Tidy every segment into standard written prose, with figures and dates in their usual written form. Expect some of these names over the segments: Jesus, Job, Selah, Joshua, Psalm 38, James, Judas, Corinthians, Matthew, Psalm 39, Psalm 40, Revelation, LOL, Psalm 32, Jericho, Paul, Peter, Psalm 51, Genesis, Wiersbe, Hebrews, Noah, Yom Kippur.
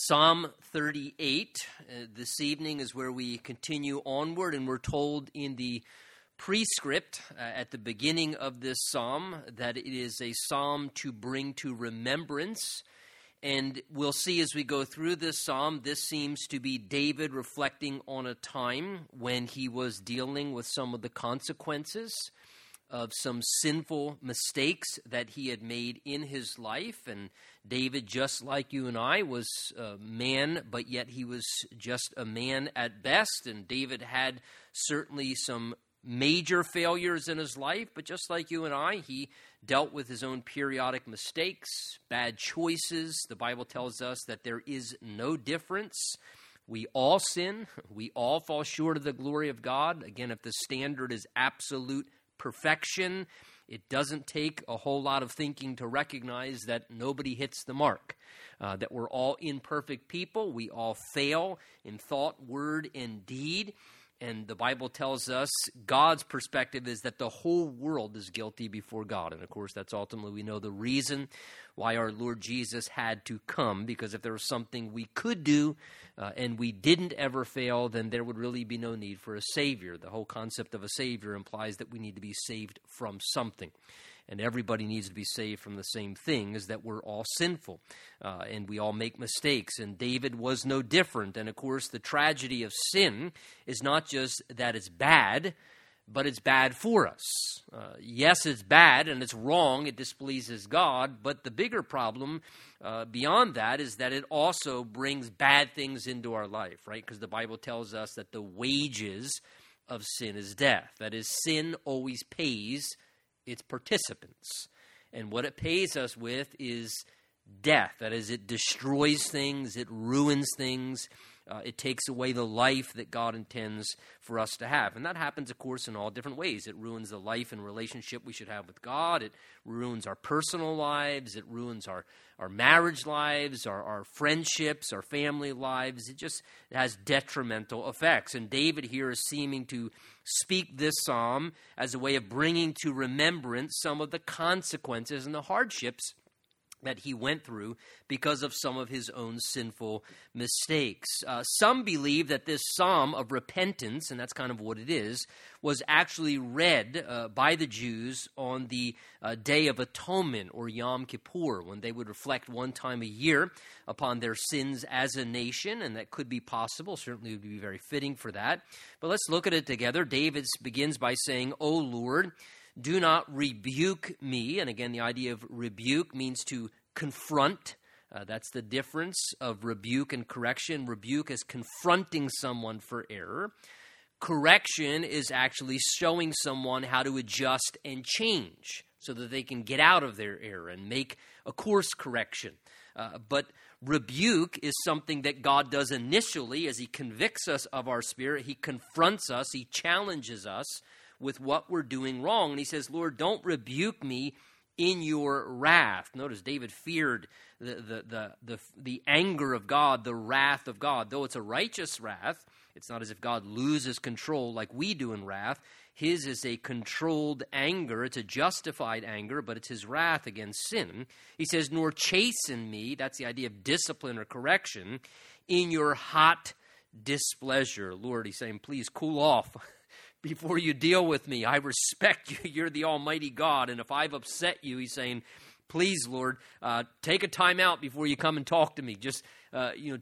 Psalm 38, this evening is where we continue onward, and we're told in the prescript at the beginning of this psalm that it is a psalm to bring to remembrance. And we'll see as we go through this psalm, this seems to be David reflecting on a time when he was dealing with some of the consequences of some sinful mistakes that he had made in his life. And David, just like you and I, was a man, but yet he was just a man at best. And David had certainly some major failures in his life, but just like you and I, he dealt with his own periodic mistakes, bad choices. The Bible tells us that there is no difference. We all sin. We all fall short of the glory of God. Again, if the standard is absolute perfection, it doesn't take a whole lot of thinking to recognize that nobody hits the mark, that we're all imperfect people. We all fail in thought, word, and deed. And the Bible tells us God's perspective is that the whole world is guilty before God. And, of course, that's ultimately, we know, the reason why our Lord Jesus had to come, because if there was something we could do and we didn't ever fail, then there would really be no need for a Savior. The whole concept of a Savior implies that we need to be saved from something. And everybody needs to be saved from the same thing, is that we're all sinful and we all make mistakes. And David was no different. And, of course, the tragedy of sin is not just that it's bad, but it's bad for us. Yes, it's bad and it's wrong. It displeases God. But the bigger problem beyond that is that it also brings bad things into our life, right? Because the Bible tells us that the wages of sin is death. That is, sin always pays its participants. And what it pays us with is death. That is, it destroys things, it ruins things, it takes away the life that God intends for us to have. And that happens, of course, in all different ways. It ruins the life and relationship we should have with God. It ruins our personal lives. It ruins our marriage lives, our friendships, our family lives. It has detrimental effects. And David here is seeming to speak this psalm as a way of bringing to remembrance some of the consequences and the hardships that he went through because of some of his own sinful mistakes. Some believe that this psalm of repentance, and that's kind of what it is, was actually read by the Jews on the Day of Atonement, or Yom Kippur, when they would reflect one time a year upon their sins as a nation, and that could be possible. Certainly would be very fitting for that. But let's look at it together. David begins by saying, "O Lord, do not rebuke me." And again, the idea of rebuke means to confront. That's the difference of rebuke and correction. Rebuke is confronting someone for error. Correction is actually showing someone how to adjust and change so that they can get out of their error and make a course correction. But rebuke is something that God does initially as he convicts us of our spirit. He confronts us. He challenges us with what we're doing wrong. And he says, "Lord, don't rebuke me in your wrath." Notice David feared the anger of God, the wrath of God. Though it's a righteous wrath, it's not as if God loses control like we do in wrath. His is a controlled anger. It's a justified anger, but it's his wrath against sin. He says, "Nor chasten me," that's the idea of discipline or correction, "in your hot displeasure." Lord, he's saying, please cool off before you deal with me. I respect you. You're the Almighty God. And if I've upset you, he's saying, please, Lord, take a time out before you come and talk to me. Just,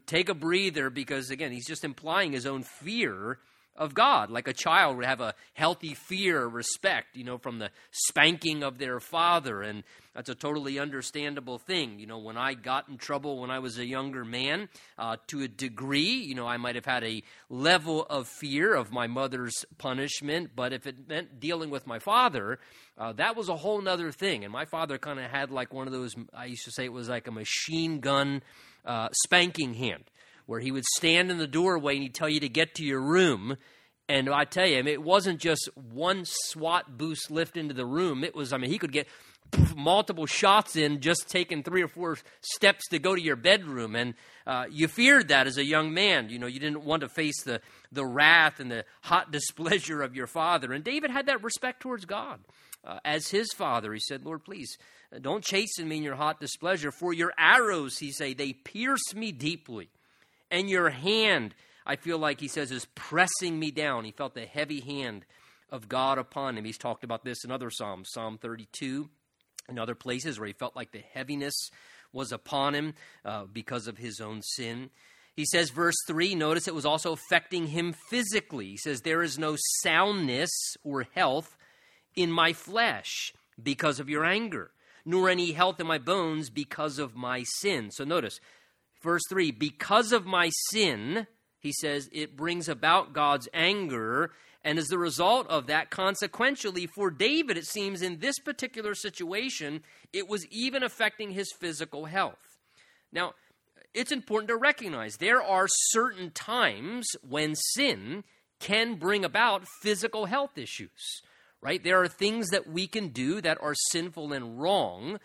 take a breather, because, again, he's just implying his own fear of God. Like a child would have a healthy fear or respect, from the spanking of their father. And that's a totally understandable thing. When I got in trouble when I was a younger man, to a degree, I might have had a level of fear of my mother's punishment. But if it meant dealing with my father, that was a whole nother thing. And my father kind of had like one of those, I used to say it was like a machine gun spanking hand, where he would stand in the doorway and he'd tell you to get to your room. And I tell you, it wasn't just one SWAT boost lift into the room. It was, he could get multiple shots in just taking 3 or 4 steps to go to your bedroom. And you feared that as a young man. You didn't want to face the wrath and the hot displeasure of your father. And David had that respect towards God as his father. He said, Lord, please Don't chasten me in your hot displeasure, for your arrows, he say, they pierce me deeply. And your hand, I feel like he says, is pressing me down. He felt the heavy hand of God upon him. He's talked about this in other Psalms, Psalm 32 and other places where he felt like the heaviness was upon him because of his own sin. He says, verse 3, notice it was also affecting him physically. He says, there is no soundness or health in my flesh because of your anger, nor any health in my bones because of my sin. So notice, verse 3, because of my sin, he says, it brings about God's anger. And as the result of that, consequentially, for David, it seems in this particular situation, it was even affecting his physical health. Now, it's important to recognize there are certain times when sin can bring about physical health issues, right? There are things that we can do that are sinful and wrong.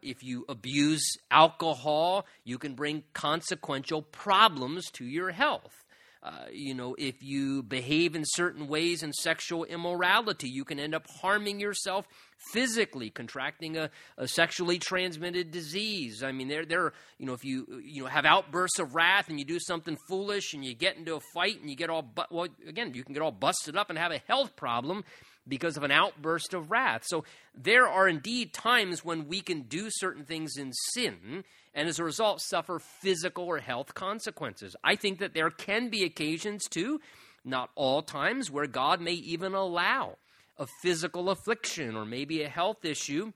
If you abuse alcohol, you can bring consequential problems to your health. If you behave in certain ways in sexual immorality, you can end up harming yourself physically, contracting a sexually transmitted disease. I mean, if you have outbursts of wrath and you do something foolish and you get into a fight and you get all, you can get all busted up and have a health problem because of an outburst of wrath. So there are indeed times when we can do certain things in sin and as a result suffer physical or health consequences. I think that there can be occasions too, not all times, where God may even allow a physical affliction or maybe a health issue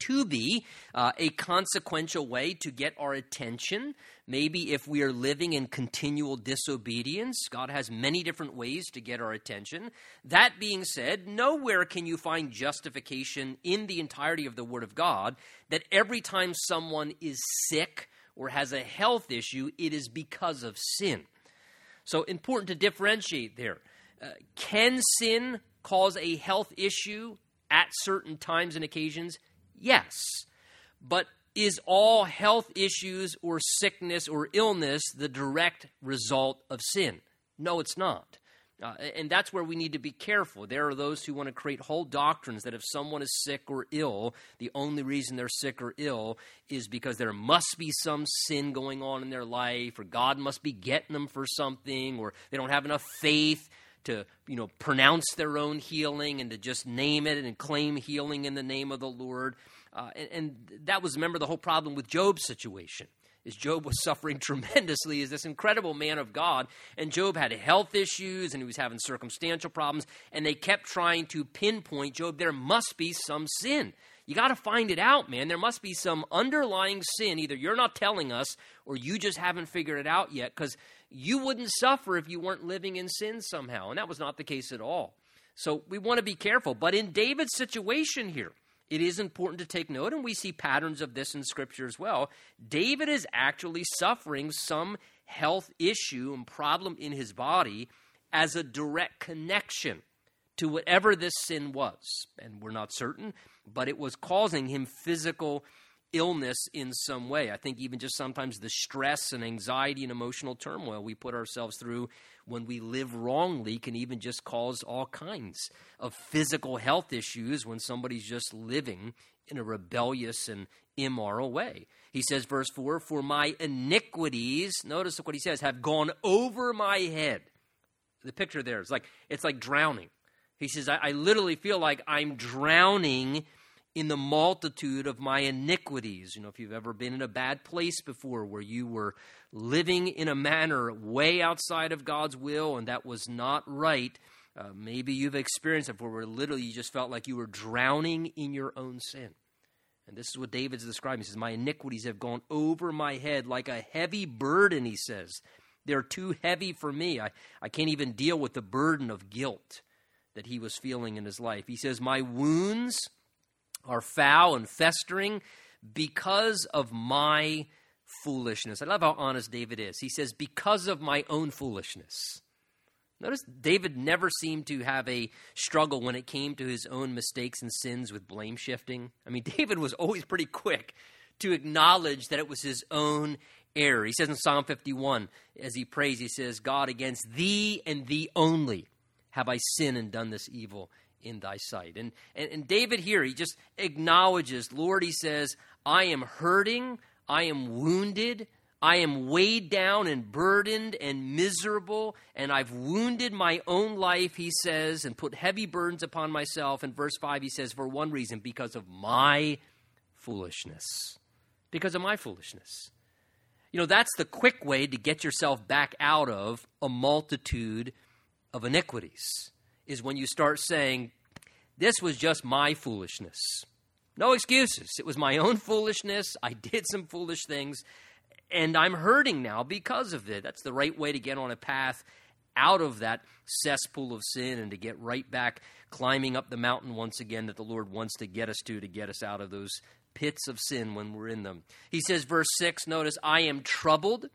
to be a consequential way to get our attention. Maybe if we are living in continual disobedience, God has many different ways to get our attention. That being said, nowhere can you find justification in the entirety of the Word of God that every time someone is sick or has a health issue, it is because of sin. So important to differentiate there. Can sin cause a health issue at certain times and occasions? Yes, but is all health issues or sickness or illness the direct result of sin? No, it's not. And that's where we need to be careful. There are those who want to create whole doctrines that if someone is sick or ill, the only reason they're sick or ill is because there must be some sin going on in their life, or God must be getting them for something, or they don't have enough faith to pronounce their own healing and to just name it and claim healing in the name of the Lord. And that was, remember, the whole problem with Job's situation, is Job was suffering tremendously as this incredible man of God. And Job had health issues and he was having circumstantial problems. And they kept trying to pinpoint, Job, there must be some sin. You got to find it out, man. There must be some underlying sin. Either you're not telling us or you just haven't figured it out yet, because you wouldn't suffer if you weren't living in sin somehow. And that was not the case at all. So we want to be careful. But in David's situation here, it is important to take note, and we see patterns of this in Scripture as well. David is actually suffering some health issue and problem in his body as a direct connection to whatever this sin was. And we're not certain, but it was causing him physical illness in some way. I think even just sometimes the stress and anxiety and emotional turmoil we put ourselves through when we live wrongly can even just cause all kinds of physical health issues when somebody's just living in a rebellious and immoral way. He says, verse 4, for my iniquities, notice what he says, have gone over my head. The picture there is like, it's like drowning. He says, I literally feel like I'm drowning in the multitude of my iniquities. If you've ever been in a bad place before where you were living in a manner way outside of God's will and that was not right, maybe you've experienced it where literally you just felt like you were drowning in your own sin. And this is what David's describing. He says, my iniquities have gone over my head like a heavy burden, he says. They're too heavy for me. I can't even deal with the burden of guilt that he was feeling in his life. He says, my wounds are foul and festering because of my foolishness. I love how honest David is. He says, because of my own foolishness. Notice David never seemed to have a struggle when it came to his own mistakes and sins with blame shifting. I mean, David was always pretty quick to acknowledge that it was his own error. He says in Psalm 51, as he prays, he says, God, against thee and thee only have I sinned and done this evil in thy sight. And David here, he just acknowledges, Lord, he says, I am hurting, I am wounded, I am weighed down and burdened and miserable, and I've wounded my own life, he says, and put heavy burdens upon myself. In verse 5, he says, for one reason, because of my foolishness. Because of my foolishness. You know, that's the quick way to get yourself back out of a multitude of iniquities, is when you start saying, this was just my foolishness. No excuses. It was my own foolishness. I did some foolish things. And I'm hurting now because of it. That's the right way to get on a path out of that cesspool of sin and to get right back climbing up the mountain once again that the Lord wants to get us to get us out of those pits of sin when we're in them. He says, verse 6, notice, I am troubled.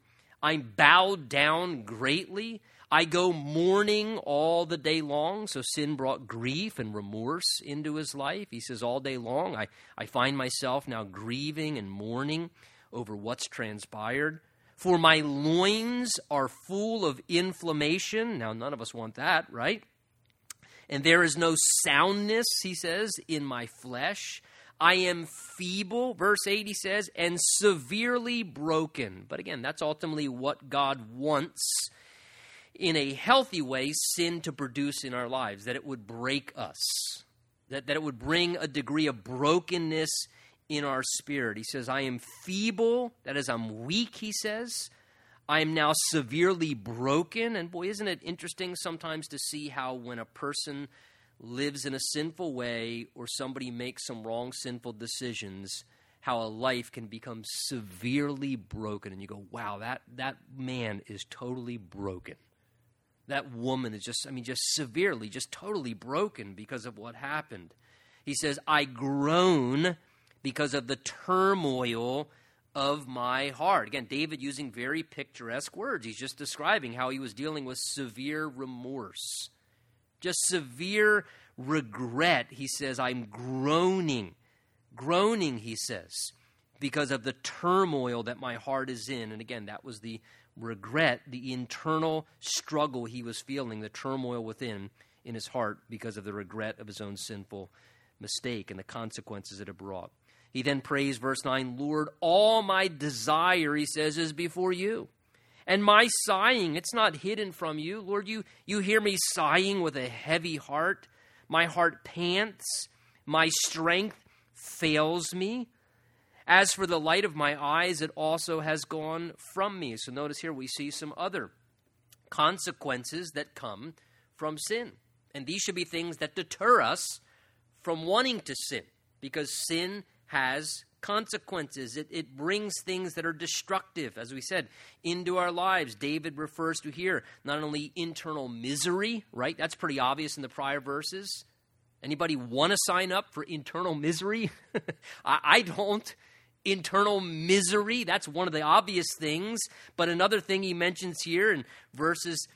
I'm bowed down greatly. I go mourning all the day long. So sin brought grief and remorse into his life. He says, all day long, I find myself now grieving and mourning over what's transpired. For my loins are full of inflammation. Now, none of us want that, right? And there is no soundness, he says, in my flesh. I am feeble, verse 8, he says, and severely broken. But again, that's ultimately what God wants in a healthy way sin to produce in our lives, that it would break us, that it would bring a degree of brokenness in our spirit. He says, I am feeble. That is, I'm weak, he says. I am now severely broken. And boy, isn't it interesting sometimes to see how when a person lives in a sinful way or somebody makes some wrong, sinful decisions, how a life can become severely broken. And you go, wow, that man is totally broken. That woman is just severely, just totally broken because of what happened. He says, I groan because of the turmoil of my heart. Again, David using very picturesque words. He's just describing how he was dealing with severe remorse, just severe regret. He says, I'm groaning, he says, because of the turmoil that my heart is in. And again, that was the regret, the internal struggle he was feeling, the turmoil within in his heart because of the regret of his own sinful mistake and the consequences it had brought. He then prays, verse 9, Lord, all my desire, he says, is before you. And my sighing, it's not hidden from you. Lord, you hear me sighing with a heavy heart. My heart pants. My strength fails me. As for the light of my eyes, it also has gone from me. So notice here we see some other consequences that come from sin. And these should be things that deter us from wanting to sin, because sin has consequences. It brings things that are destructive, as we said, into our lives. David refers to here not only internal misery, right? That's pretty obvious in the prior verses. Anybody want to sign up for internal misery? I don't. Internal misery, that's one of the obvious things. But another thing he mentions here in verses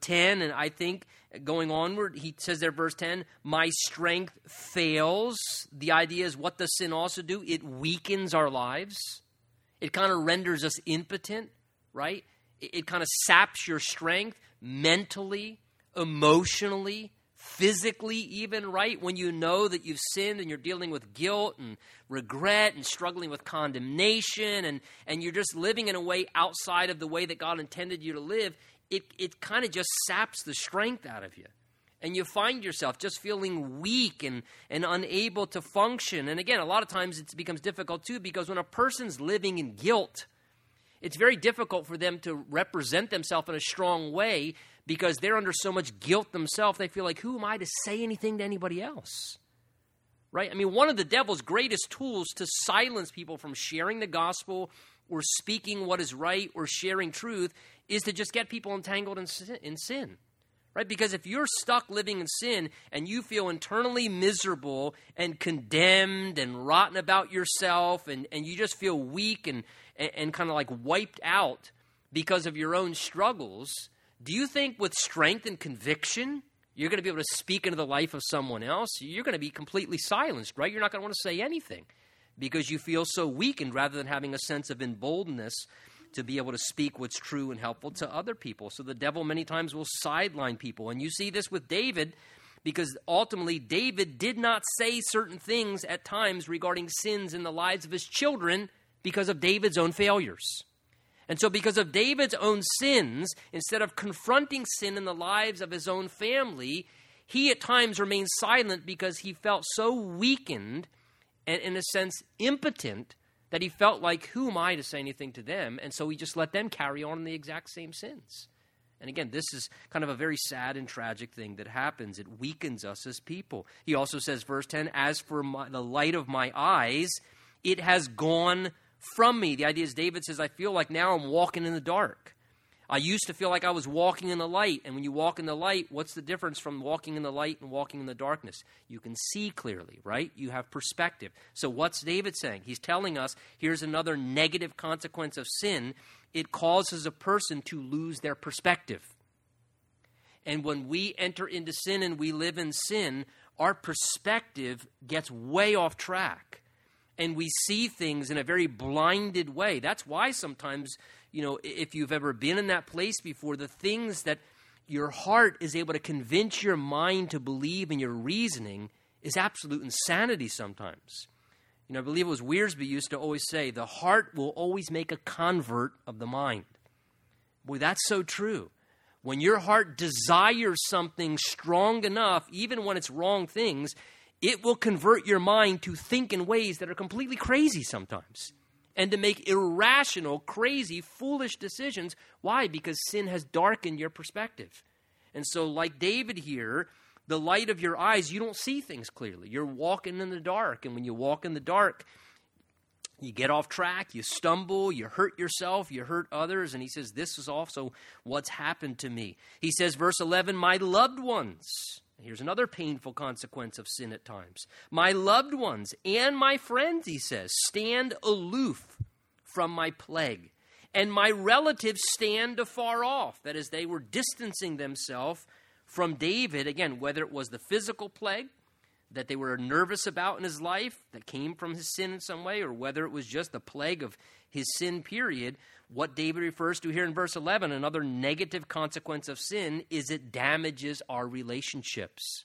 10, and I think going onward, he says there, verse 10, my strength fails. The idea is, what does sin also do? It weakens our lives. It kind of renders us impotent, right? It kind of saps your strength mentally, emotionally, physically even, right? When you know that you've sinned and you're dealing with guilt and regret and struggling with condemnation, and you're just living in a way outside of the way that God intended you to live, it kind of just saps the strength out of you. And you find yourself just feeling weak and unable to function. And again, a lot of times it becomes difficult too, because when a person's living in guilt, it's very difficult for them to represent themselves in a strong way, because they're under so much guilt themselves. They feel like, who am I to say anything to anybody else? Right? I mean, one of the devil's greatest tools to silence people from sharing the gospel or speaking what is right or sharing truth is to just get people entangled in sin, right? Because if you're stuck living in sin and you feel internally miserable and condemned and rotten about yourself, and you just feel weak and kind of like wiped out because of your own struggles, do you think with strength and conviction you're going to be able to speak into the life of someone else? You're going to be completely silenced, right? You're not going to want to say anything, because you feel so weakened, rather than having a sense of emboldenedness to be able to speak what's true and helpful to other people. So the devil many times will sideline people. And you see this with David, because ultimately David did not say certain things at times regarding sins in the lives of his children because of David's own failures. And so because of David's own sins, instead of confronting sin in the lives of his own family, he at times remained silent because he felt so weakened and, in a sense, impotent that he felt like, who am I to say anything to them? And so he just let them carry on in the exact same sins. And again, this is kind of a very sad and tragic thing that happens. It weakens us as people. He also says, verse 10, as for the light of my eyes, it has gone from me. The idea is David says, I feel like now I'm walking in the dark. I used to feel like I was walking in the light. And when you walk in the light, what's the difference from walking in the light and walking in the darkness? You can see clearly, right? You have perspective. So what's David saying? He's telling us, here's another negative consequence of sin. It causes a person to lose their perspective. And when we enter into sin and we live in sin, our perspective gets way off track. And we see things in a very blinded way. That's why sometimes, you know, if you've ever been in that place before, the things that your heart is able to convince your mind to believe in your reasoning is absolute insanity sometimes. You know, I believe it was Wiersbe used to always say, the heart will always make a convert of the mind. Boy, that's so true. When your heart desires something strong enough, even when it's wrong things, it will convert your mind to think in ways that are completely crazy sometimes and to make irrational, crazy, foolish decisions. Why? Because sin has darkened your perspective. And so like David here, the light of your eyes, you don't see things clearly. You're walking in the dark. And when you walk in the dark, you get off track, you stumble, you hurt yourself, you hurt others. And he says, this is also what's happened to me. He says, verse 11, my loved ones. Here's another painful consequence of sin at times. My loved ones and my friends, he says, stand aloof from my plague, and my relatives stand afar off. That is, they were distancing themselves from David. Again, whether it was the physical plague that they were nervous about in his life that came from his sin in some way, or whether it was just the plague of his sin period, what David refers to here in verse 11, another negative consequence of sin, is it damages our relationships.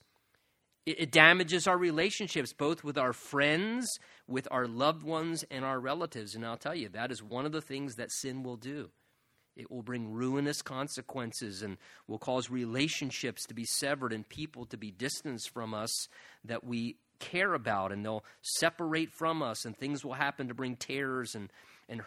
It damages our relationships, both with our friends, with our loved ones, and our relatives. And I'll tell you, that is one of the things that sin will do. It will bring ruinous consequences and will cause relationships to be severed and people to be distanced from us that we care about, and they'll separate from us, and things will happen to bring tears and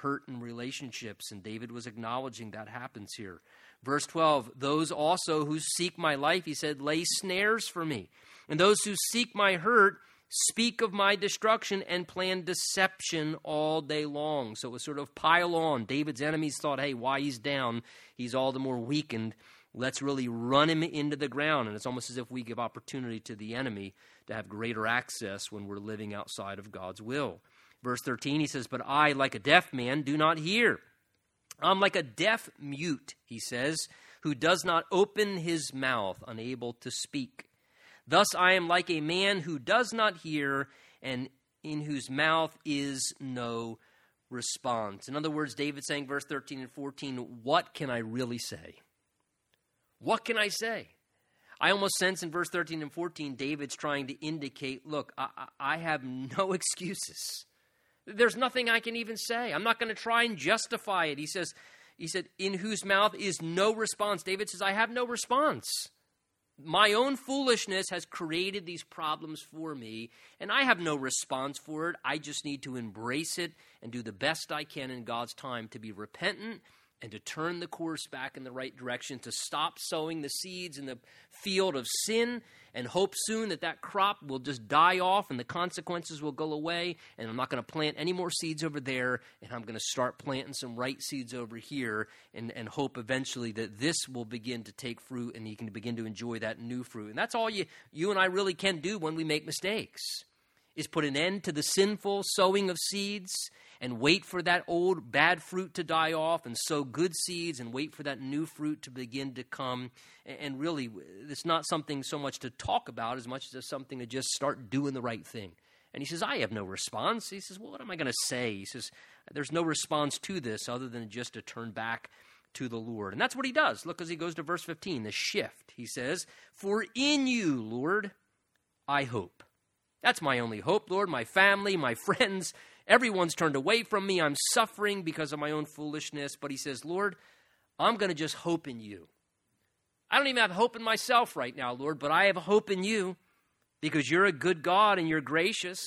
hurt in relationships. And David was acknowledging that happens here. Verse 12, those also who seek my life, he said, lay snares for me. And those who seek my hurt speak of my destruction and plan deception all day long. So it was sort of pile on. David's enemies thought, hey, why he's down, he's all the more weakened. Let's really run him into the ground. And it's almost as if we give opportunity to the enemy to have greater access when we're living outside of God's will. Verse 13, he says, but I, like a deaf man, do not hear. I'm like a deaf mute, he says, who does not open his mouth, unable to speak. Thus I am like a man who does not hear and in whose mouth is no response. In other words, David's saying, verse 13 and 14, what can I really say? What can I say? I almost sense in verse 13 and 14, David's trying to indicate, look, I have no excuses. There's nothing I can even say. I'm not going to try and justify it. He said, in whose mouth is no response. David says, I have no response. My own foolishness has created these problems for me, and I have no response for it. I just need to embrace it and do the best I can in God's time to be repentant and to turn the course back in the right direction, to stop sowing the seeds in the field of sin and hope soon that that crop will just die off and the consequences will go away, and I'm not going to plant any more seeds over there, and I'm going to start planting some right seeds over here and hope eventually that this will begin to take fruit and you can begin to enjoy that new fruit. And that's all you and I really can do when we make mistakes, is put an end to the sinful sowing of seeds and wait for that old bad fruit to die off and sow good seeds and wait for that new fruit to begin to come. And really, it's not something so much to talk about as much as it's something to just start doing the right thing. And he says, I have no response. He says, well, what am I going to say? He says, there's no response to this other than just to turn back to the Lord. And that's what he does. Look, as he goes to verse 15, the shift. He says, "For in you, Lord, I hope." That's my only hope, Lord. My family, my friends, everyone's turned away from me. I'm suffering because of my own foolishness. But he says, Lord, I'm going to just hope in you. I don't even have hope in myself right now, Lord, but I have hope in you because you're a good God and you're gracious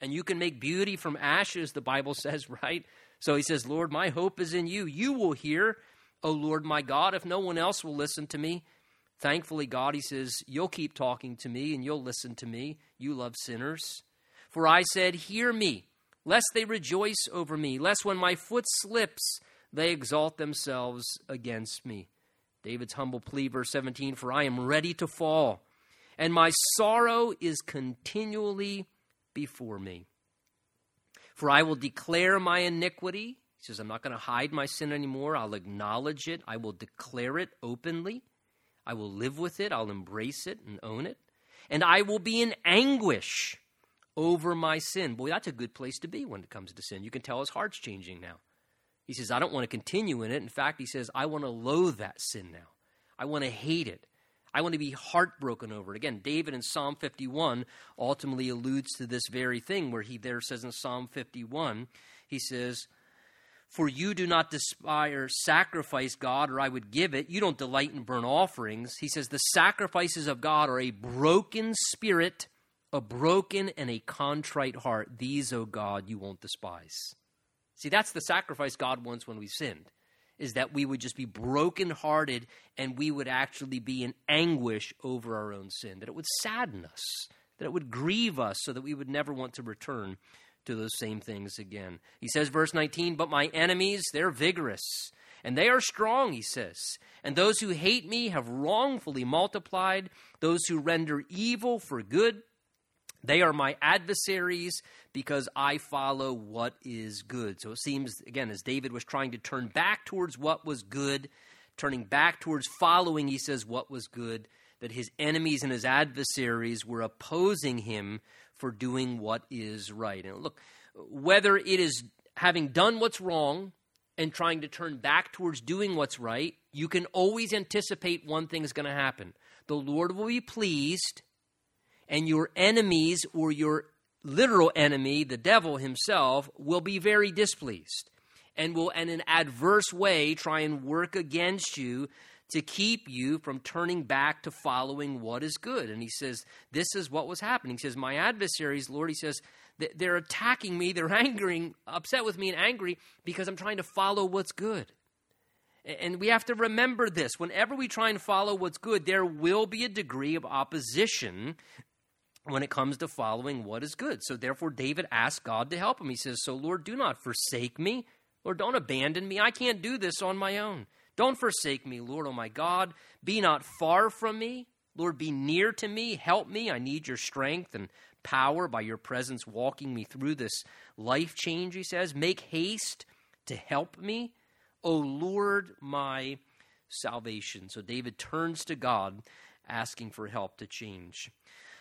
and you can make beauty from ashes, the Bible says, right? So he says, Lord, my hope is in you. You will hear, O Lord, my God, if no one else will listen to me. Thankfully, God, he says, you'll keep talking to me and you'll listen to me. You love sinners. For I said, hear me, lest they rejoice over me, lest when my foot slips, they exalt themselves against me. David's humble plea, verse 17, for I am ready to fall, and my sorrow is continually before me. For I will declare my iniquity. He says, I'm not going to hide my sin anymore. I'll acknowledge it. I will declare it openly. I will live with it. I'll embrace it and own it. And I will be in anguish over my sin. Boy, that's a good place to be when it comes to sin. You can tell his heart's changing now. He says, I don't want to continue in it. In fact, he says, I want to loathe that sin now. I want to hate it. I want to be heartbroken over it. Again, David in Psalm 51 ultimately alludes to this very thing where he there says in Psalm 51, he says, for you do not desire sacrifice, God, or I would give it. You don't delight in burnt offerings. He says, the sacrifices of God are a broken spirit, a broken and a contrite heart. These, O God, you won't despise. See, that's the sacrifice God wants when we sinned, is that we would just be brokenhearted and we would actually be in anguish over our own sin, that it would sadden us, that it would grieve us so that we would never want to return to those same things again. He says, verse 19, but my enemies, they're vigorous and they are strong, he says, and those who hate me have wrongfully multiplied, those who render evil for good. They are my adversaries because I follow what is good. So it seems, again, as David was trying to turn back towards what was good, turning back towards following, he says, what was good, that his enemies and his adversaries were opposing him for doing what is right. And look, whether it is having done what's wrong and trying to turn back towards doing what's right, you can always anticipate one thing is going to happen. The Lord will be pleased, and your enemies, or your literal enemy, the devil himself, will be very displeased and will, in an adverse way, try and work against you to keep you from turning back to following what is good. And he says, this is what was happening. He says, my adversaries, Lord, he says, they're attacking me, they're angering, upset with me and angry because I'm trying to follow what's good. And we have to remember this. Whenever we try and follow what's good, there will be a degree of opposition when it comes to following what is good. So therefore, David asked God to help him. He says, so Lord, do not forsake me. Lord, don't abandon me. I can't do this on my own. Don't forsake me, Lord, oh my God. Be not far from me. Lord, be near to me. Help me. I need your strength and power by your presence walking me through this life change, he says. Make haste to help me, O Lord, my salvation. So David turns to God, asking for help to change.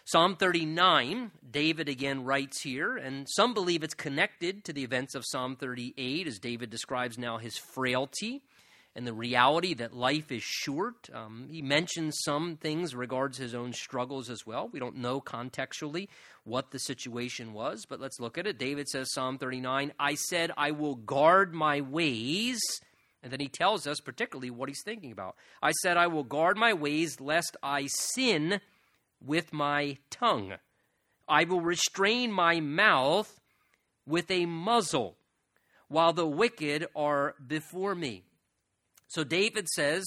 Psalm 39, David again writes here, and some believe it's connected to the events of Psalm 38, as David describes now his frailty and the reality that life is short. He mentions some things regards his own struggles as well. We don't know contextually what the situation was, but let's look at it. David says, Psalm 39, I said, I will guard my ways. And then he tells us particularly what he's thinking about. I said, I will guard my ways lest I sin with my tongue. I will restrain my mouth with a muzzle while the wicked are before me. So David says,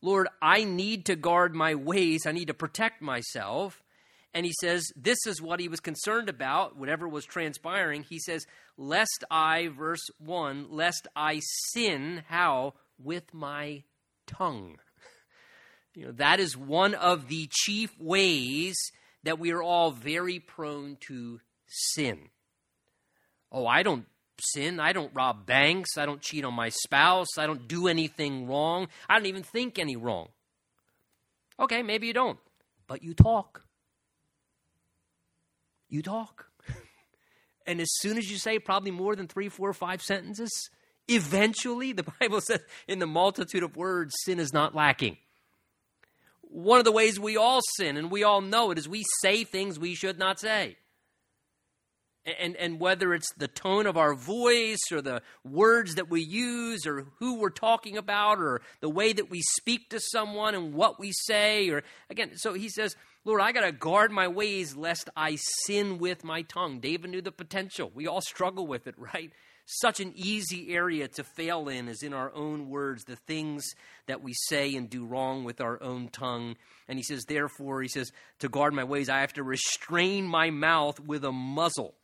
Lord, I need to guard my ways. I need to protect myself. And he says, this is what he was concerned about, whatever was transpiring. He says, lest I, verse 1, lest I sin, how? With my tongue. You know, that is one of the chief ways that we are all very prone to sin. Oh, I don't sin. I don't rob banks. I don't cheat on my spouse. I don't do anything wrong. I don't even think any wrong. Okay, maybe you don't, but you talk. You talk. And as soon as you say probably more than 3, 4, 5 sentences, Eventually, the Bible says, in the multitude of words, sin is not lacking. One of the ways we all sin, and we all know it, is we say things we should not say. And whether it's the tone of our voice or the words that we use or who we're talking about or the way that we speak to someone and what we say. Or again, so he says, Lord, I got to guard my ways lest I sin with my tongue. David knew the potential. We all struggle with it, right? Such an easy area to fail in is in our own words, the things that we say and do wrong with our own tongue. And he says, therefore, he says, to guard my ways, I have to restrain my mouth with a muzzle.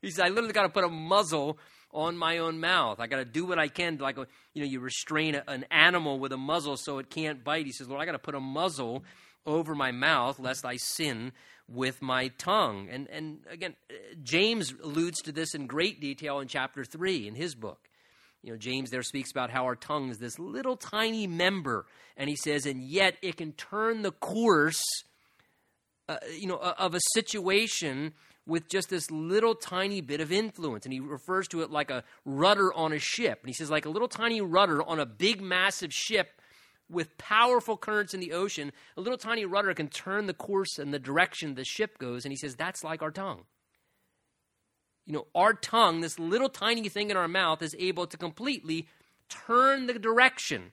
He says, I literally got to put a muzzle on my own mouth. I got to do what I can. Like, you know, you restrain an animal with a muzzle so it can't bite. He says, Lord, I got to put a muzzle over my mouth lest I sin with my tongue. And again, James alludes to this in great detail in chapter 3 in his book. You know, James there speaks about how our tongue is this little tiny member. And he says, and yet it can turn the course, of a situation with just this little tiny bit of influence. And he refers to it like a rudder on a ship. And he says, like a little tiny rudder on a big, massive ship with powerful currents in the ocean, a little tiny rudder can turn the course and the direction the ship goes. And he says, that's like our tongue. You know, our tongue, this little tiny thing in our mouth, is able to completely turn the direction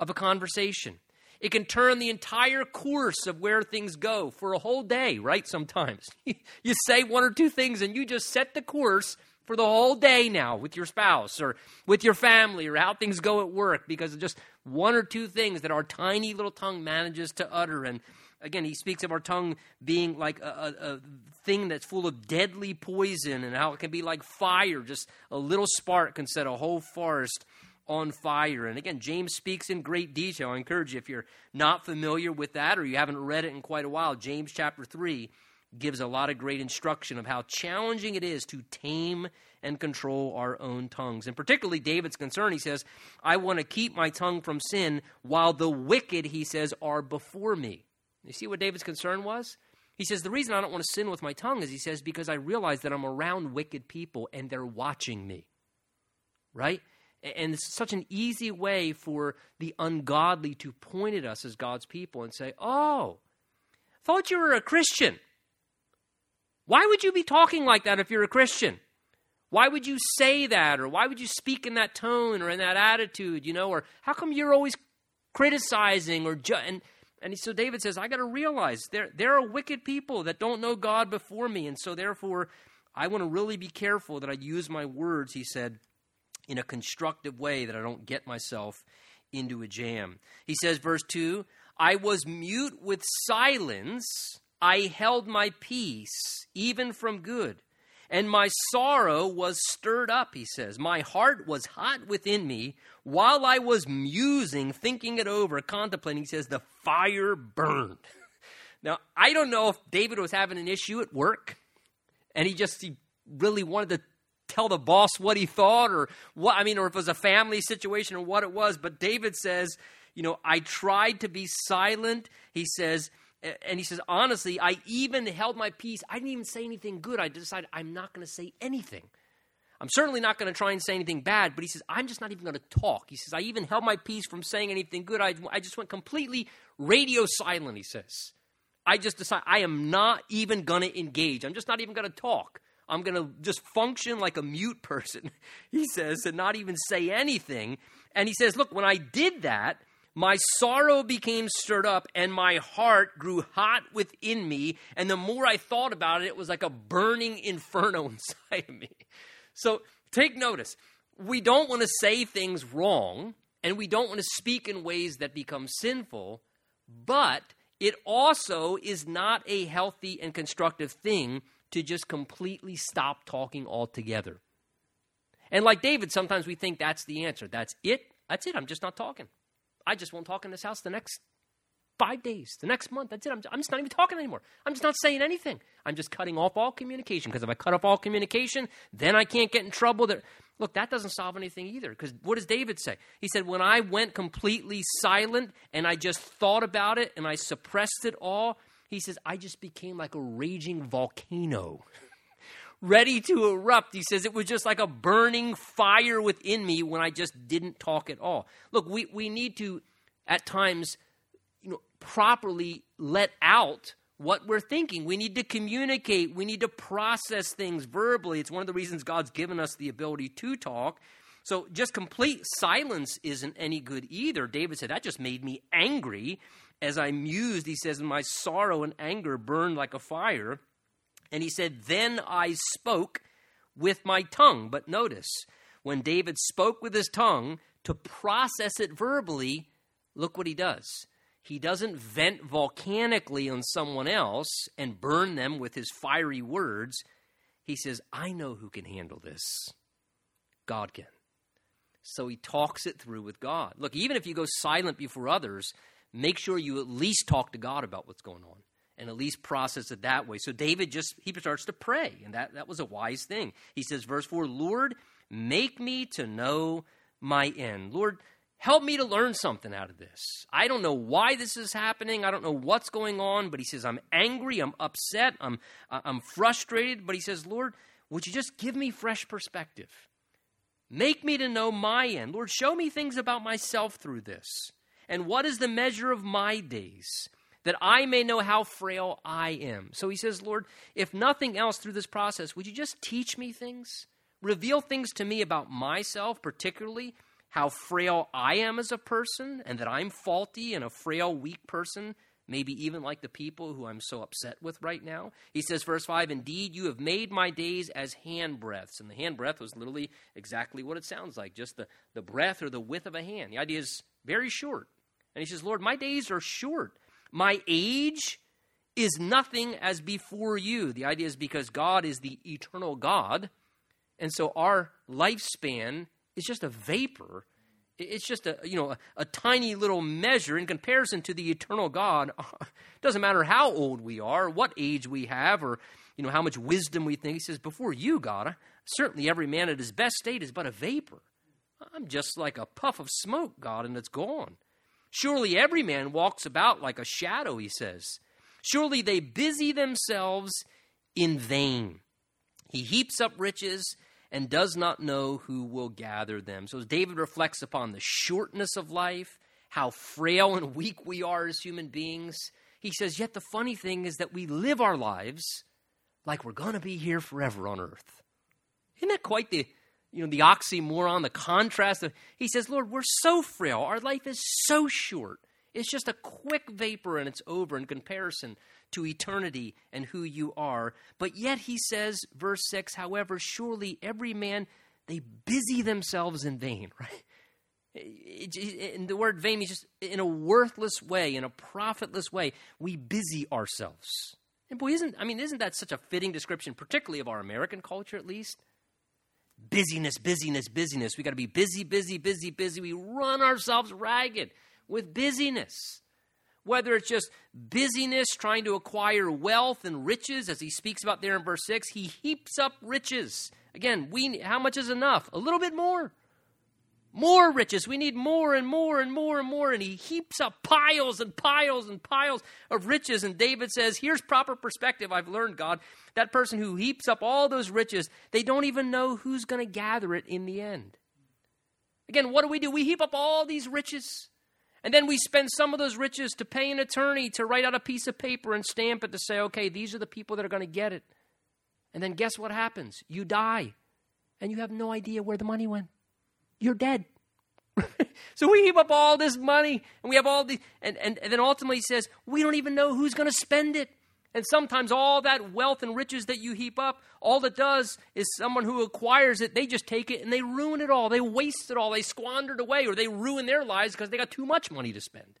of a conversation. It can turn the entire course of where things go for a whole day, right? Sometimes you say one or two things and you just set the course for the whole day now with your spouse or with your family or how things go at work because of just one or two things that our tiny little tongue manages to utter. And again, he speaks of our tongue being like a thing that's full of deadly poison and how it can be like fire. Just a little spark can set a whole forest on fire. And again, James speaks in great detail. I encourage you, if you're not familiar with that or you haven't read it in quite a while, James chapter 3 gives a lot of great instruction of how challenging it is to tame and control our own tongues. And particularly David's concern, he says, I want to keep my tongue from sin while the wicked, he says, are before me. You see what David's concern was? He says, the reason I don't want to sin with my tongue is, he says, because I realize that I'm around wicked people and they're watching me, right? And it's such an easy way for the ungodly to point at us as God's people and say, oh, thought you were a Christian. Why would you be talking like that if you're a Christian? Why would you say that? Or why would you speak in that tone or in that attitude, you know? Or how come you're always criticizing or and so David says, I got to realize there are wicked people that don't know God before me. And so therefore, I want to really be careful that I use my words, he said, in a constructive way that I don't get myself into a jam. He says, verse 2, I was mute with silence, I held my peace, even from good, and my sorrow was stirred up, he says. My heart was hot within me while I was musing, thinking it over, contemplating. He says, the fire burned. Now, I don't know if David was having an issue at work, and he really wanted to tell the boss what he thought or if it was a family situation or what it was. But David says, you know, I tried to be silent, he says. And he says, honestly, I even held my peace. I didn't even say anything good. I decided I'm not going to say anything. I'm certainly not going to try and say anything bad. But he says, I'm just not even going to talk. He says, I even held my peace from saying anything good. I just went completely radio silent, he says. I just decided I am not even going to engage. I'm just not even going to talk. I'm going to just function like a mute person, he says, and not even say anything. And he says, look, when I did that, my sorrow became stirred up and my heart grew hot within me. And the more I thought about it, it was like a burning inferno inside of me. So take notice. We don't want to say things wrong and we don't want to speak in ways that become sinful, but it also is not a healthy and constructive thing to just completely stop talking altogether. And like David, sometimes we think that's the answer. That's it. That's it. I'm just not talking. I just won't talk in this house the next 5 days, the next month. That's it. I'm just not even talking anymore. I'm just not saying anything. I'm just cutting off all communication because if I cut off all communication, then I can't get in trouble. Look, that doesn't solve anything either because what does David say? He said, when I went completely silent and I just thought about it and I suppressed it all, he says, I just became like a raging volcano ready to erupt. He says, it was just like a burning fire within me when I just didn't talk at all. Look, we need to, at times, properly let out what we're thinking. We need to communicate. We need to process things verbally. It's one of the reasons God's given us the ability to talk. So just complete silence isn't any good either. David said, that just made me angry. As I mused, he says, my sorrow and anger burned like a fire. And he said, then I spoke with my tongue. But notice, when David spoke with his tongue to process it verbally, look what he does. He doesn't vent volcanically on someone else and burn them with his fiery words. He says, I know who can handle this. God can. So he talks it through with God. Look, even if you go silent before others, make sure you at least talk to God about what's going on and at least process it that way. So David he starts to pray, and that was a wise thing. He says, verse 4, Lord, make me to know my end. Lord, help me to learn something out of this. I don't know why this is happening. I don't know what's going on, but he says, I'm angry, I'm upset, I'm frustrated. But he says, Lord, would you just give me fresh perspective? Make me to know my end. Lord, show me things about myself through this. And what is the measure of my days, that I may know how frail I am? So he says, Lord, if nothing else through this process, would you just teach me things? Reveal things to me about myself, particularly how frail I am as a person, and that I'm faulty and a frail, weak person, maybe even like the people who I'm so upset with right now. He says, verse 5, indeed, you have made my days as handbreadths. And the handbreadth was literally exactly what it sounds like, just the breadth or the width of a hand. The idea is very short. And he says, Lord, my days are short. My age is nothing as before you. The idea is because God is the eternal God. And so our lifespan is just a vapor. It's just a tiny little measure in comparison to the eternal God. It doesn't matter how old we are, what age we have, or how much wisdom we think. He says, before you, God, certainly every man at his best state is but a vapor. I'm just like a puff of smoke, God, and it's gone. Surely every man walks about like a shadow, he says. Surely they busy themselves in vain. He heaps up riches and does not know who will gather them. So as David reflects upon the shortness of life, how frail and weak we are as human beings, he says, yet the funny thing is that we live our lives like we're going to be here forever on earth. Isn't that quite the the oxymoron, the contrast? He says, Lord, we're so frail. Our life is so short. It's just a quick vapor and it's over in comparison to eternity and who you are. But yet he says, verse 6, however, surely every man, they busy themselves in vain, right? In the word vain means just in a worthless way, in a profitless way, we busy ourselves. And boy, isn't that such a fitting description, particularly of our American culture at least? Busyness, busyness, busyness. We got to be busy, busy, busy, busy. We run ourselves ragged with busyness. Whether it's just busyness trying to acquire wealth and riches, as he speaks about there in verse 6, he heaps up riches. Again, how much is enough? A little bit more. More riches. We need more and more and more and more. And he heaps up piles and piles and piles of riches. And David says, here's proper perspective I've learned, God. That person who heaps up all those riches, they don't even know who's going to gather it in the end. Again, what do? We heap up all these riches. And then we spend some of those riches to pay an attorney to write out a piece of paper and stamp it to say, okay, these are the people that are going to get it. And then guess what happens? You die, and you have no idea where the money went. You're dead. So we heap up all this money, and we have all these, and then ultimately he says, we don't even know who's going to spend it. And sometimes all that wealth and riches that you heap up, all it does is someone who acquires it, they just take it and they ruin it all. They waste it all. They squander it away, or they ruin their lives because they got too much money to spend.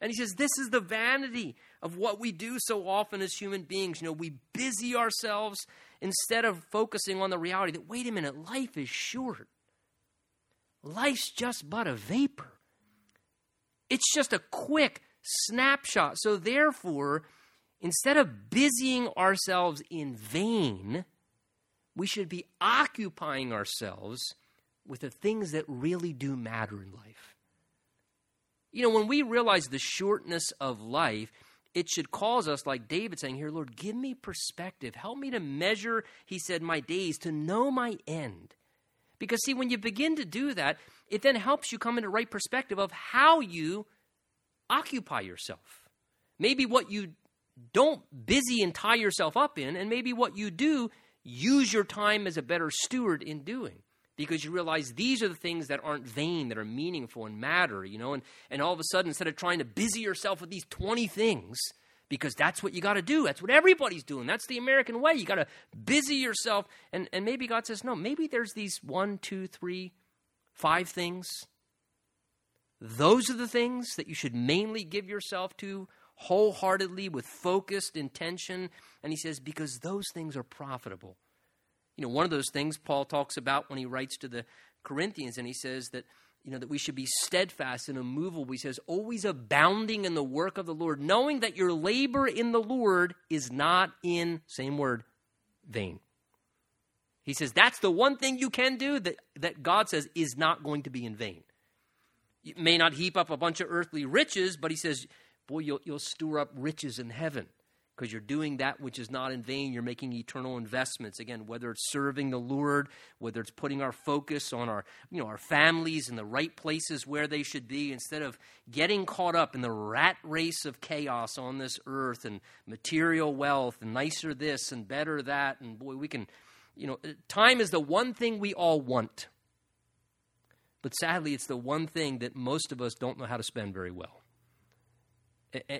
And he says, this is the vanity of what we do so often as human beings. We busy ourselves instead of focusing on the reality that, wait a minute, life is short. Life's just but a vapor. It's just a quick snapshot. So therefore, instead of busying ourselves in vain, we should be occupying ourselves with the things that really do matter in life. When we realize the shortness of life, it should cause us, like David saying here, Lord, give me perspective. Help me to measure, he said, my days, to know my end. Because, see, when you begin to do that, it then helps you come into right perspective of how you occupy yourself. Maybe what you don't busy and tie yourself up in, and maybe what you do, use your time as a better steward in doing. Because you realize these are the things that aren't vain, that are meaningful and matter, you know. And all of a sudden, instead of trying to busy yourself with these 20 things, because that's what you got to do. That's what everybody's doing. That's the American way. You got to busy yourself. And maybe God says, no, maybe there's these 1, 2, 3, 5 things. Those are the things that you should mainly give yourself to wholeheartedly with focused intention. And he says, because those things are profitable. You know, one of those things Paul talks about when he writes to the Corinthians, and he says that, you know, that we should be steadfast and immovable. He says, always abounding in the work of the Lord, knowing that your labor in the Lord is not in, same word, vain. He says, that's the one thing you can do that God says is not going to be in vain. You may not heap up a bunch of earthly riches, but he says, boy, you'll store up riches in heaven. Because you're doing that which is not in vain. You're making eternal investments. Again, whether it's serving the Lord, whether it's putting our focus on our, you know, our families in the right places where they should be, instead of getting caught up in the rat race of chaos on this earth and material wealth and nicer this and better that. And boy, we can, you know, time is the one thing we all want. But sadly, it's the one thing that most of us don't know how to spend very well.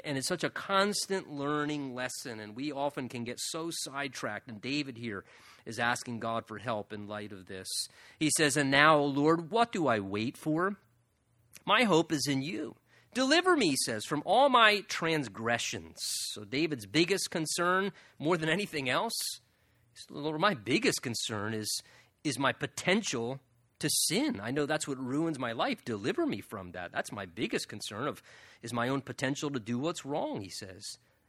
And it's such a constant learning lesson, and we often can get so sidetracked. And David here is asking God for help in light of this. He says, and now, O Lord, what do I wait for? My hope is in you. Deliver me, he says, from all my transgressions. So David's biggest concern, more than anything else, Lord, my biggest concern is my potential to sin. I know that's what ruins my life. Deliver me from that. That's my biggest concern is my own potential to do what's wrong, he says.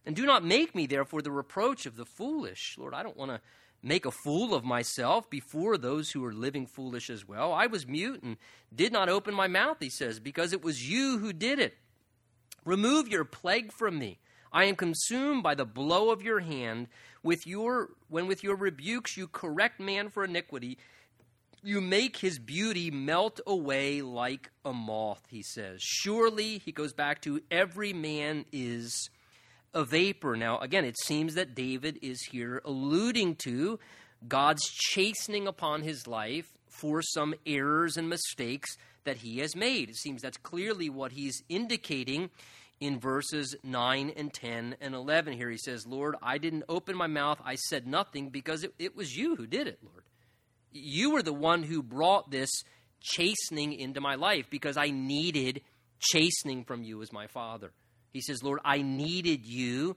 And do not make me, therefore, the reproach of the foolish. Lord, I don't want to make a fool of myself before those who are living foolish as well. I was mute and did not open my mouth, he says, because it was you who did it. Remove your plague from me. I am consumed by the blow of your hand. With your rebukes you correct man for iniquity, you make his beauty melt away like a moth, he says. Surely, he goes back to, every man is a vapor. Now, again, it seems that David is here alluding to God's chastening upon his life for some errors and mistakes that he has made. It seems that's clearly what he's indicating in verses 9 and 10 and 11 here. He says, Lord, I didn't open my mouth. I said nothing because it was you who did it, Lord. You were the one who brought this chastening into my life because I needed chastening from you as my father. He says, Lord, I needed you,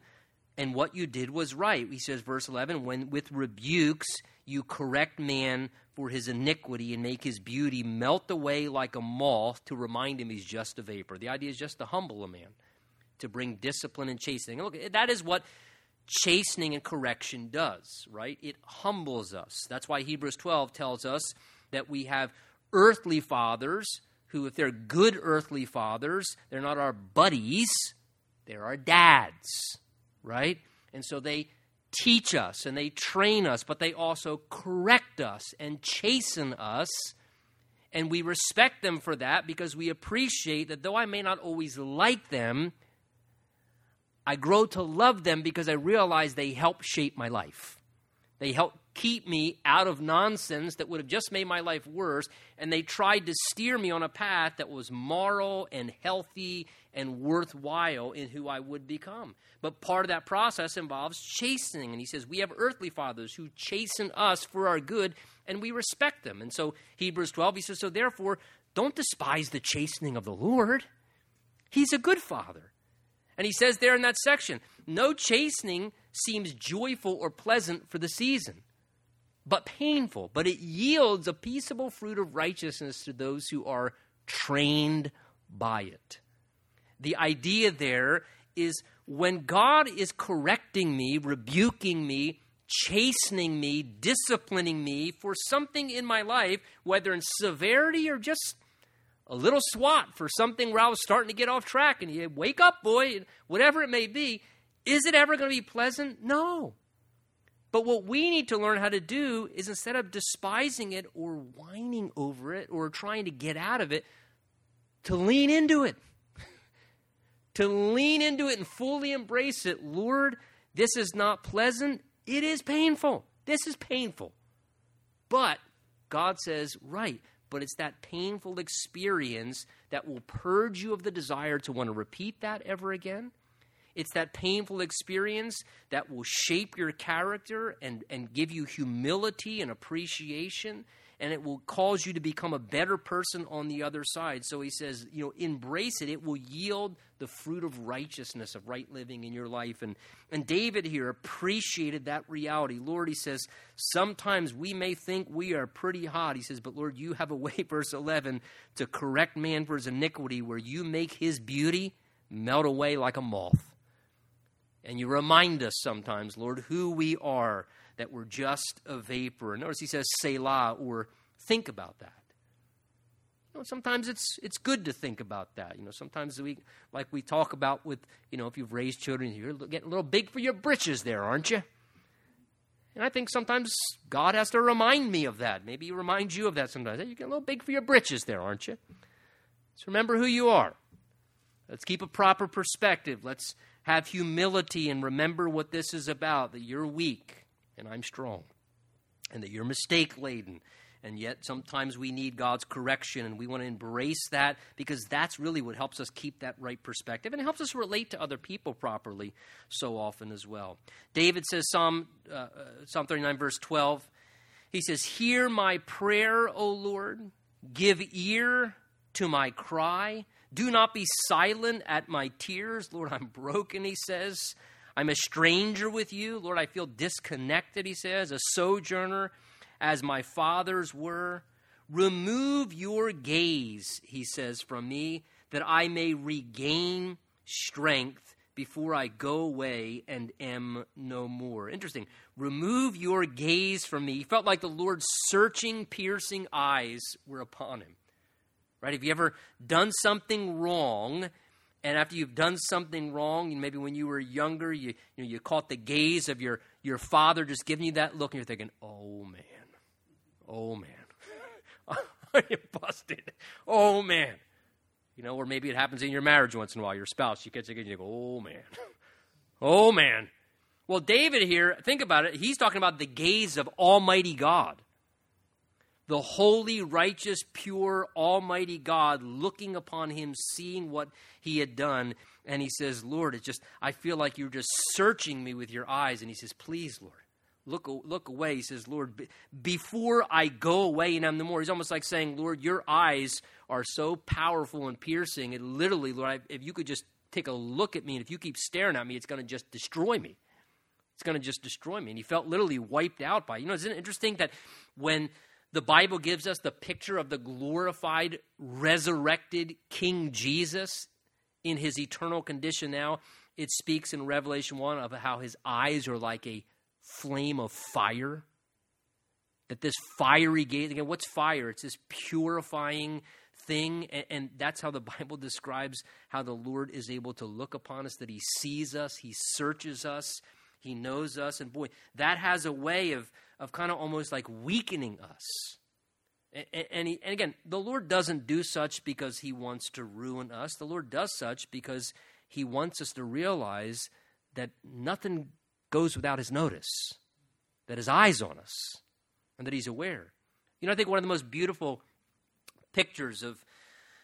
and what you did was right. He says, verse 11, when with rebukes you correct man for his iniquity and make his beauty melt away like a moth, to remind him he's just a vapor. The idea is just to humble a man, to bring discipline and chastening. And look, that is what chastening and correction does, right? It humbles us. That's why Hebrews 12 tells us that we have earthly fathers who, if they're good earthly fathers, they're not our buddies, they're our dads, right? And so they teach us and they train us, but they also correct us and chasten us. And we respect them for that because we appreciate that though I may not always like them, I grow to love them because I realize they help shape my life. They help keep me out of nonsense that would have just made my life worse, and they tried to steer me on a path that was moral and healthy and worthwhile in who I would become. But part of that process involves chastening, and he says we have earthly fathers who chasten us for our good, and we respect them. And so Hebrews 12, he says, so therefore, don't despise the chastening of the Lord. He's a good father. And he says there in that section, no chastening seems joyful or pleasant for the season, but painful. But it yields a peaceable fruit of righteousness to those who are trained by it. The idea there is when God is correcting me, rebuking me, chastening me, disciplining me for something in my life, whether in severity or just a little swat for something where I was starting to get off track and you wake up, boy, whatever it may be, Is it ever going to be pleasant? No. But what we need to learn how to do is, instead of despising it or whining over it or trying to get out of it, to lean into it. To lean into it and fully embrace it. Lord, this is not pleasant. It is painful. This is painful. But God says, right, but it's that painful experience that will purge you of the desire to want to repeat that ever again. It's that painful experience that will shape your character and give you humility and appreciation, and it will cause you to become a better person on the other side. So he says, you know, embrace it. It will yield the fruit of righteousness, of right living in your life. And David here appreciated that reality. Lord, he says, sometimes we may think we are pretty hot. He says, but Lord, you have a way, verse 11, to correct man for his iniquity, where you make his beauty melt away like a moth. And you remind us sometimes, Lord, who we are, that we're just a vapor. And notice he says, Selah, or think about that. You know, sometimes it's good to think about that. You know, sometimes we talk about with, you know, if you've raised children, you're getting a little big for your britches there, aren't you? And I think sometimes God has to remind me of that. Maybe he reminds you of that sometimes. Hey, you're getting a little big for your britches there, aren't you? So remember who you are. Let's keep a proper perspective. Let's have humility and remember what this is about, that you're weak and I'm strong, and that you're mistake-laden. And yet sometimes we need God's correction, and we want to embrace that, because that's really what helps us keep that right perspective, and it helps us relate to other people properly so often as well. David says, Psalm 39, verse 12, he says, hear my prayer, O Lord, give ear to my cry. Do not be silent at my tears. Lord, I'm broken, he says. I'm a stranger with you. Lord, I feel disconnected, he says, a sojourner as my fathers were. Remove your gaze, he says, from me, that I may regain strength before I go away and am no more. Interesting. Remove your gaze from me. He felt like the Lord's searching, piercing eyes were upon him. Right? Have you ever done something wrong, and after you've done something wrong, and maybe when you were younger, you caught the gaze of your father just giving you that look, and you're thinking, oh man, I am busted, oh man. You know, or maybe it happens in your marriage once in a while, your spouse, you catch a gaze and you go, oh man. Well, David here, think about it, he's talking about the gaze of Almighty God. The holy, righteous, pure, almighty God looking upon him, seeing what he had done. And he says, Lord, it's just, I feel like you're just searching me with your eyes. And he says, please, Lord, look away. He says, Lord, before I go away and am no more. He's almost like saying, Lord, your eyes are so powerful and piercing. And literally, Lord, if you could just take a look at me, and if you keep staring at me, it's going to just destroy me. It's going to just destroy me. And he felt literally wiped out by it. You know, isn't it interesting that when the Bible gives us the picture of the glorified, resurrected King Jesus in his eternal condition now, it speaks in Revelation 1 of how his eyes are like a flame of fire. That this fiery gaze, again, what's fire? It's this purifying thing, and that's how the Bible describes how the Lord is able to look upon us, that he sees us, he searches us, he knows us, and boy, that has a way of kind of almost like weakening us. And again, the Lord doesn't do such because he wants to ruin us. The Lord does such because he wants us to realize that nothing goes without his notice, that his eye's on us, and that he's aware. You know, I think one of the most beautiful pictures of,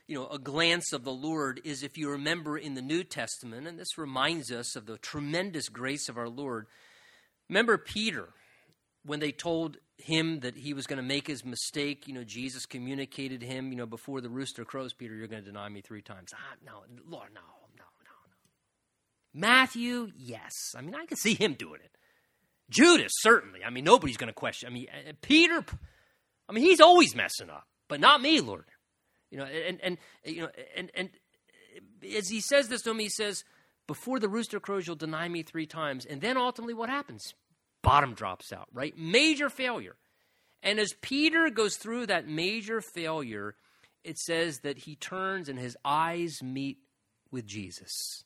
you know, a glance of the Lord is, if you remember in the New Testament, and this reminds us of the tremendous grace of our Lord. Remember Peter, when they told him that he was going to make his mistake, you know, Jesus communicated him, you know, before the rooster crows, Peter, you're going to deny me three times. No, Lord, no. Matthew, yes. I mean, I can see him doing it. Judas, certainly. I mean, nobody's going to question. I mean, Peter, I mean, he's always messing up, but not me, Lord. You know, and as he says this to him, he says, before the rooster crows, you'll deny me three times. And then ultimately what happens? Bottom drops out, right? Major failure. And as Peter goes through that major failure, it says that he turns and his eyes meet with Jesus.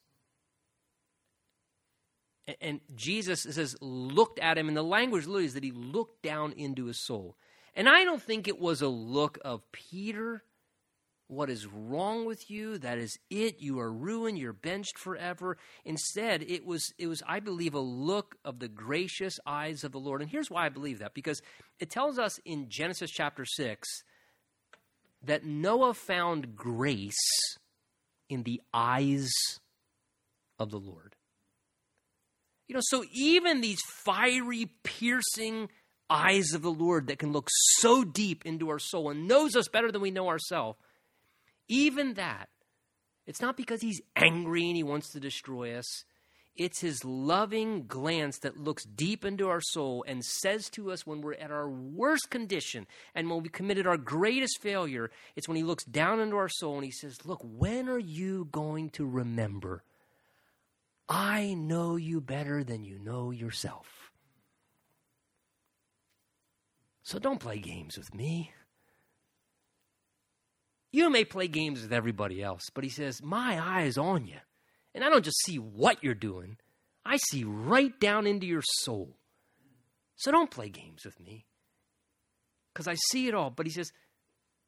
And Jesus, it says, looked at him, and the language literally is that he looked down into his soul. And I don't think it was a look of, Peter, what is wrong with you? That is it. You are ruined. You're benched forever. Instead, it was, I believe, a look of the gracious eyes of the Lord. And here's why I believe that, because it tells us in Genesis chapter 6 that Noah found grace in the eyes of the Lord. You know, so even these fiery, piercing eyes of the Lord that can look so deep into our soul and knows us better than we know ourselves, even that, it's not because he's angry and he wants to destroy us. It's his loving glance that looks deep into our soul and says to us when we're at our worst condition and when we committed our greatest failure, it's when he looks down into our soul and he says, look, when are you going to remember? I know you better than you know yourself. So don't play games with me. You may play games with everybody else, but he says, my eye is on you. And I don't just see what you're doing. I see right down into your soul. So don't play games with me, because I see it all. But he says,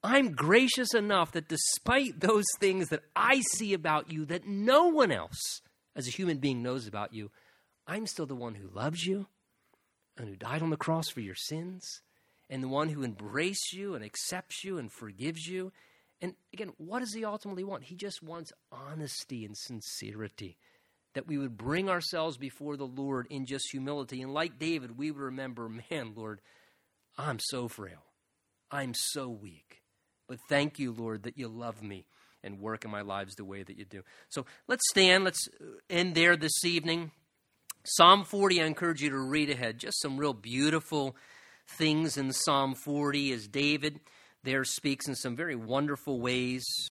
I'm gracious enough that despite those things that I see about you that no one else as a human being knows about you, I'm still the one who loves you and who died on the cross for your sins and the one who embraced you and accepts you and forgives you. And again, what does he ultimately want? He just wants honesty and sincerity, that we would bring ourselves before the Lord in just humility. And like David, we would remember, man, Lord, I'm so frail. I'm so weak. But thank you, Lord, that you love me and work in my lives the way that you do. So let's stand. Let's end there this evening. Psalm 40, I encourage you to read ahead. Just some real beautiful things in Psalm 40 as David there speaks in some very wonderful ways.